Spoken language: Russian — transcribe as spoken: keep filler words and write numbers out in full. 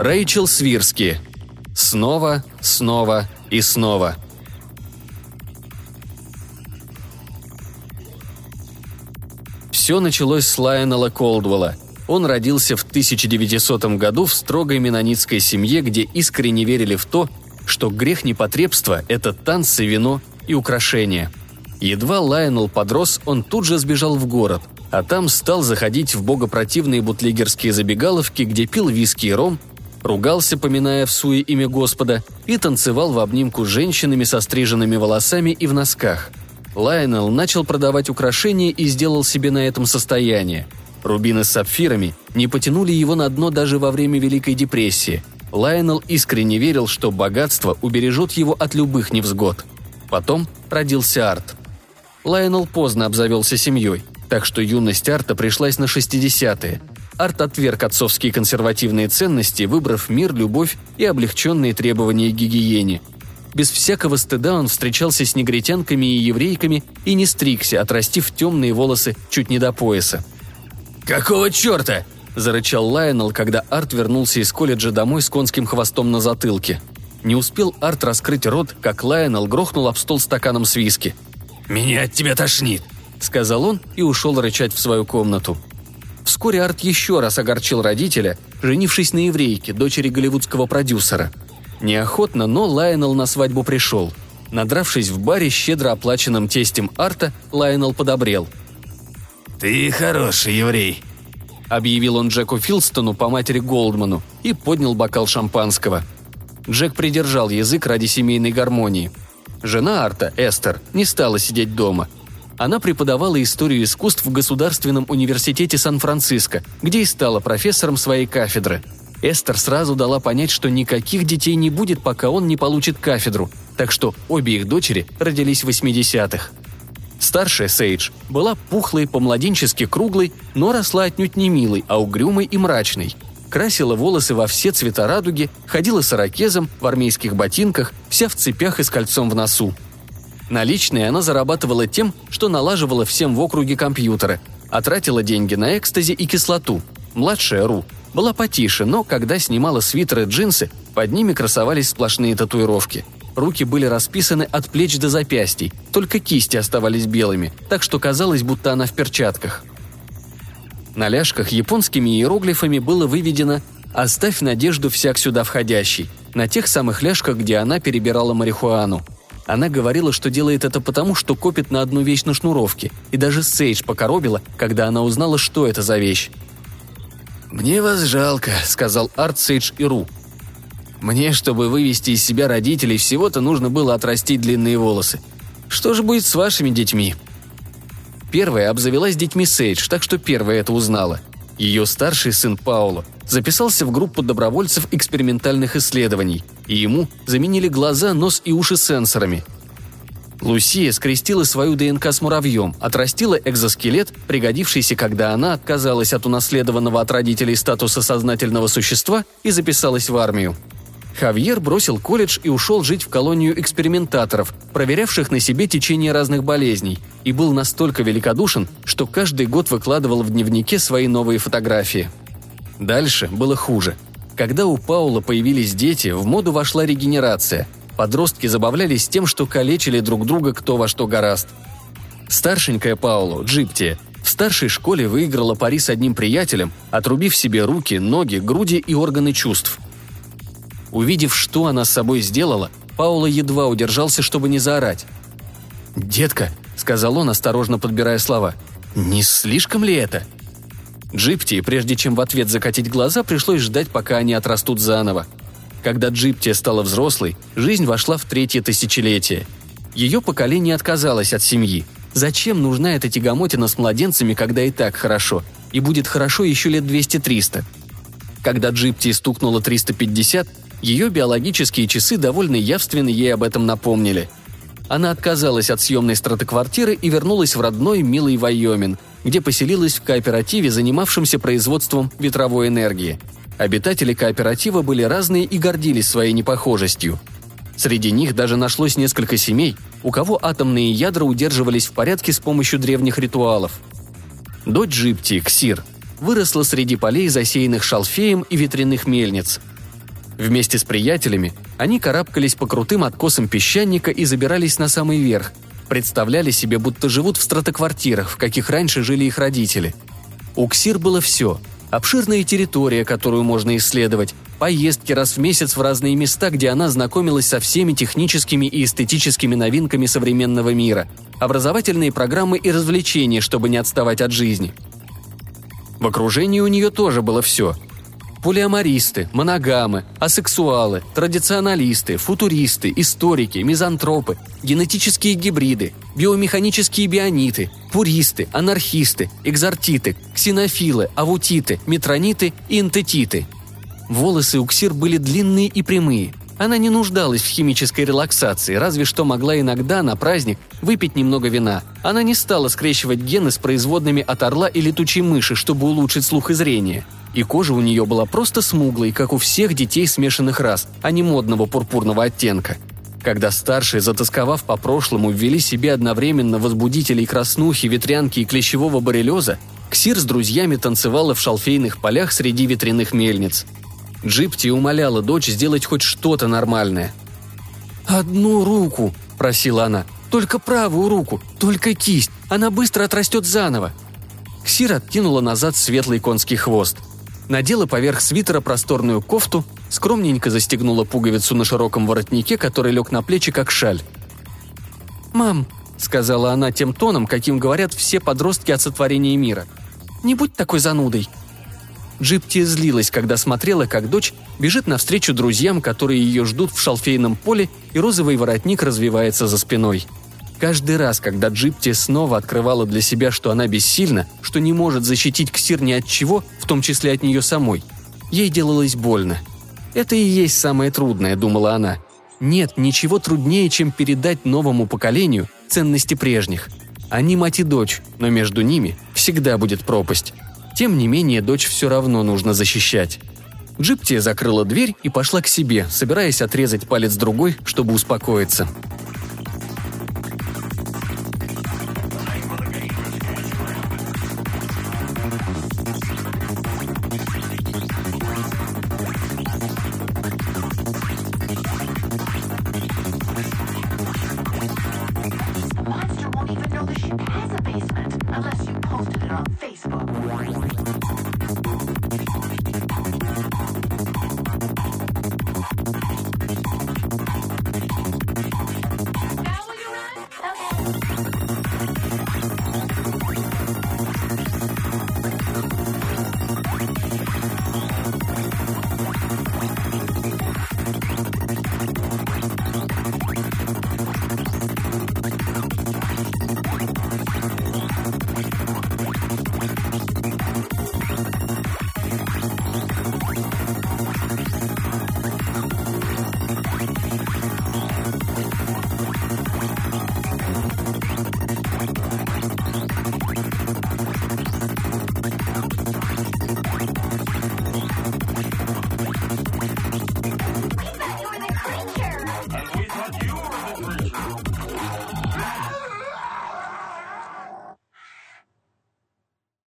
Рэйчел Свирски. «Снова, снова и снова». Все началось с Лайонела Колдвела. Он родился в тысяча девятисотом году в строгой менонитской семье, где искренне верили в то, что грех непотребства – это танцы, вино и украшения. Едва Лайонел подрос, он тут же сбежал в город, а там стал заходить в богопротивные бутлегерские забегаловки, где пил виски и ром, ругался, поминая в суе имя Господа, и танцевал в обнимку с женщинами со стриженными волосами и в носках. Лайонел начал продавать украшения и сделал себе на этом состояние. Рубины с сапфирами не потянули его на дно даже во время Великой депрессии. Лайонел искренне верил, что богатство убережет его от любых невзгод. Потом родился Арт. Лайонел поздно обзавелся семьей, так что юность Арта пришлась на шестидесятые. Арт отверг отцовские консервативные ценности, выбрав мир, любовь и облегченные требования к гигиене. Без всякого стыда он встречался с негритянками и еврейками и не стригся, отрастив темные волосы чуть не до пояса. «Какого черта?» – зарычал Лайонел, когда Арт вернулся из колледжа домой с конским хвостом на затылке. Не успел Арт раскрыть рот, как Лайонел грохнул об стол стаканом с виски. «Меня от тебя тошнит», – сказал он и ушел рычать в свою комнату. Вскоре Арт еще раз огорчил родителя, женившись на еврейке, дочери голливудского продюсера. Неохотно, но Лайонел на свадьбу пришел. Надравшись в баре щедро оплаченным тестем Арта, Лайонел подобрел. «Ты хороший еврей», – объявил он Джеку Филстону по матери Голдману и поднял бокал шампанского. Джек придержал язык ради семейной гармонии. Жена Арта, Эстер, не стала сидеть дома. Она преподавала историю искусств в Государственном университете Сан-Франциско, где и стала профессором своей кафедры. Эстер сразу дала понять, что никаких детей не будет, пока он не получит кафедру, так что обе их дочери родились в восьмидесятых. Старшая, Сейдж, была пухлой, по-младенчески круглой, но росла отнюдь не милой, а угрюмой и мрачной. Красила волосы во все цвета радуги, ходила с ирокезом, в армейских ботинках, вся в цепях и с кольцом в носу. Наличные она зарабатывала тем, что налаживала всем в округе компьютеры, а тратила деньги на экстази и кислоту. Младшая, Ру, была потише, но когда снимала свитеры и джинсы, под ними красовались сплошные татуировки. Руки были расписаны от плеч до запястий, только кисти оставались белыми, так что казалось, будто она в перчатках. На ляжках японскими иероглифами было выведено «Оставь надежду всяк сюда входящий», на тех самых ляжках, где она перебирала марихуану. Она говорила, что делает это потому, что копит на одну вещь на шнуровке, и даже Сейдж покоробила, когда она узнала, что это за вещь. «Мне вас жалко», — сказал Арт, Сейдж и Ру. «Мне, чтобы вывести из себя родителей, всего-то нужно было отрастить длинные волосы. Что же будет с вашими детьми?» Первая обзавелась детьми Сейдж, так что первая это узнала. Ее старший сын Пауло записался в группу добровольцев экспериментальных исследований, и ему заменили глаза, нос и уши сенсорами. Лусия скрестила свою ДНК с муравьем, отрастила экзоскелет, пригодившийся, когда она отказалась от унаследованного от родителей статуса сознательного существа и записалась в армию. Хавьер бросил колледж и ушел жить в колонию экспериментаторов, проверявших на себе течение разных болезней, и был настолько великодушен, что каждый год выкладывал в дневнике свои новые фотографии. Дальше было хуже. Когда у Паула появились дети, в моду вошла регенерация. Подростки забавлялись тем, что калечили друг друга кто во что гораст. Старшенькая Пауло, Джиптия, в старшей школе выиграла пари с одним приятелем, отрубив себе руки, ноги, груди и органы чувств. Увидев, что она с собой сделала, Пауло едва удержался, чтобы не заорать. «Детка», — сказал он, осторожно подбирая слова, — «не слишком ли это?» Джиптии, прежде чем в ответ закатить глаза, пришлось ждать, пока они отрастут заново. Когда Джиптия стала взрослой, жизнь вошла в третье тысячелетие. Ее поколение отказалось от семьи. Зачем нужна эта тягомотина с младенцами, когда и так хорошо? И будет хорошо еще лет двести-триста. Когда Джиптии стукнуло триста пятьдесят, ее биологические часы довольно явственно ей об этом напомнили. Она отказалась от съемной стратоквартиры и вернулась в родной милый Вайоминг, где поселилась в кооперативе, занимавшемся производством ветровой энергии. Обитатели кооператива были разные и гордились своей непохожестью. Среди них даже нашлось несколько семей, у кого атомные ядра удерживались в порядке с помощью древних ритуалов. Дочь Джиптии, Ксир, выросла среди полей, засеянных шалфеем и ветряных мельниц. Вместе с приятелями они карабкались по крутым откосам песчаника и забирались на самый верх, представляли себе, будто живут в стратоквартирах, в каких раньше жили их родители. У Ксир было все – обширная территория, которую можно исследовать, поездки раз в месяц в разные места, где она знакомилась со всеми техническими и эстетическими новинками современного мира, образовательные программы и развлечения, чтобы не отставать от жизни. В окружении у нее тоже было все – полиамористы, моногамы, асексуалы, традиционалисты, футуристы, историки, мизантропы, генетические гибриды, биомеханические биониты, пуристы, анархисты, экзортиты, ксенофилы, авутиты, метрониты и энтетиты. Волосы у Ксир были длинные и прямые. Она не нуждалась в химической релаксации, разве что могла иногда на праздник выпить немного вина. Она не стала скрещивать гены с производными от орла и летучей мыши, чтобы улучшить слух и зрение. И кожа у нее была просто смуглой, как у всех детей смешанных рас, а не модного пурпурного оттенка. Когда старшие, затасковав по прошлому, ввели себе одновременно возбудителей краснухи, ветрянки и клещевого боррелиоза, Ксир с друзьями танцевала в шалфейных полях среди ветряных мельниц. Джиптия умоляла дочь сделать хоть что-то нормальное. «Одну руку!» – просила она. «Только правую руку! Только кисть! Она быстро отрастет заново!» Ксир откинула назад светлый конский хвост. Надела поверх свитера просторную кофту, скромненько застегнула пуговицу на широком воротнике, который лег на плечи, как шаль. «Мам», — сказала она тем тоном, каким говорят все подростки от сотворения мира, — «не будь такой занудой». Джиптия злилась, когда смотрела, как дочь бежит навстречу друзьям, которые ее ждут в шалфейном поле, и розовый воротник развивается за спиной. Каждый раз, когда Джиптия снова открывала для себя, что она бессильна, что не может защитить Ксир ни от чего, в том числе от нее самой, ей делалось больно. «Это и есть самое трудное», — думала она. «Нет ничего труднее, чем передать новому поколению ценности прежних. Они мать и дочь, но между ними всегда будет пропасть. Тем не менее, дочь все равно нужно защищать». Джиптия закрыла дверь и пошла к себе, собираясь отрезать палец другой, чтобы успокоиться. Facebook.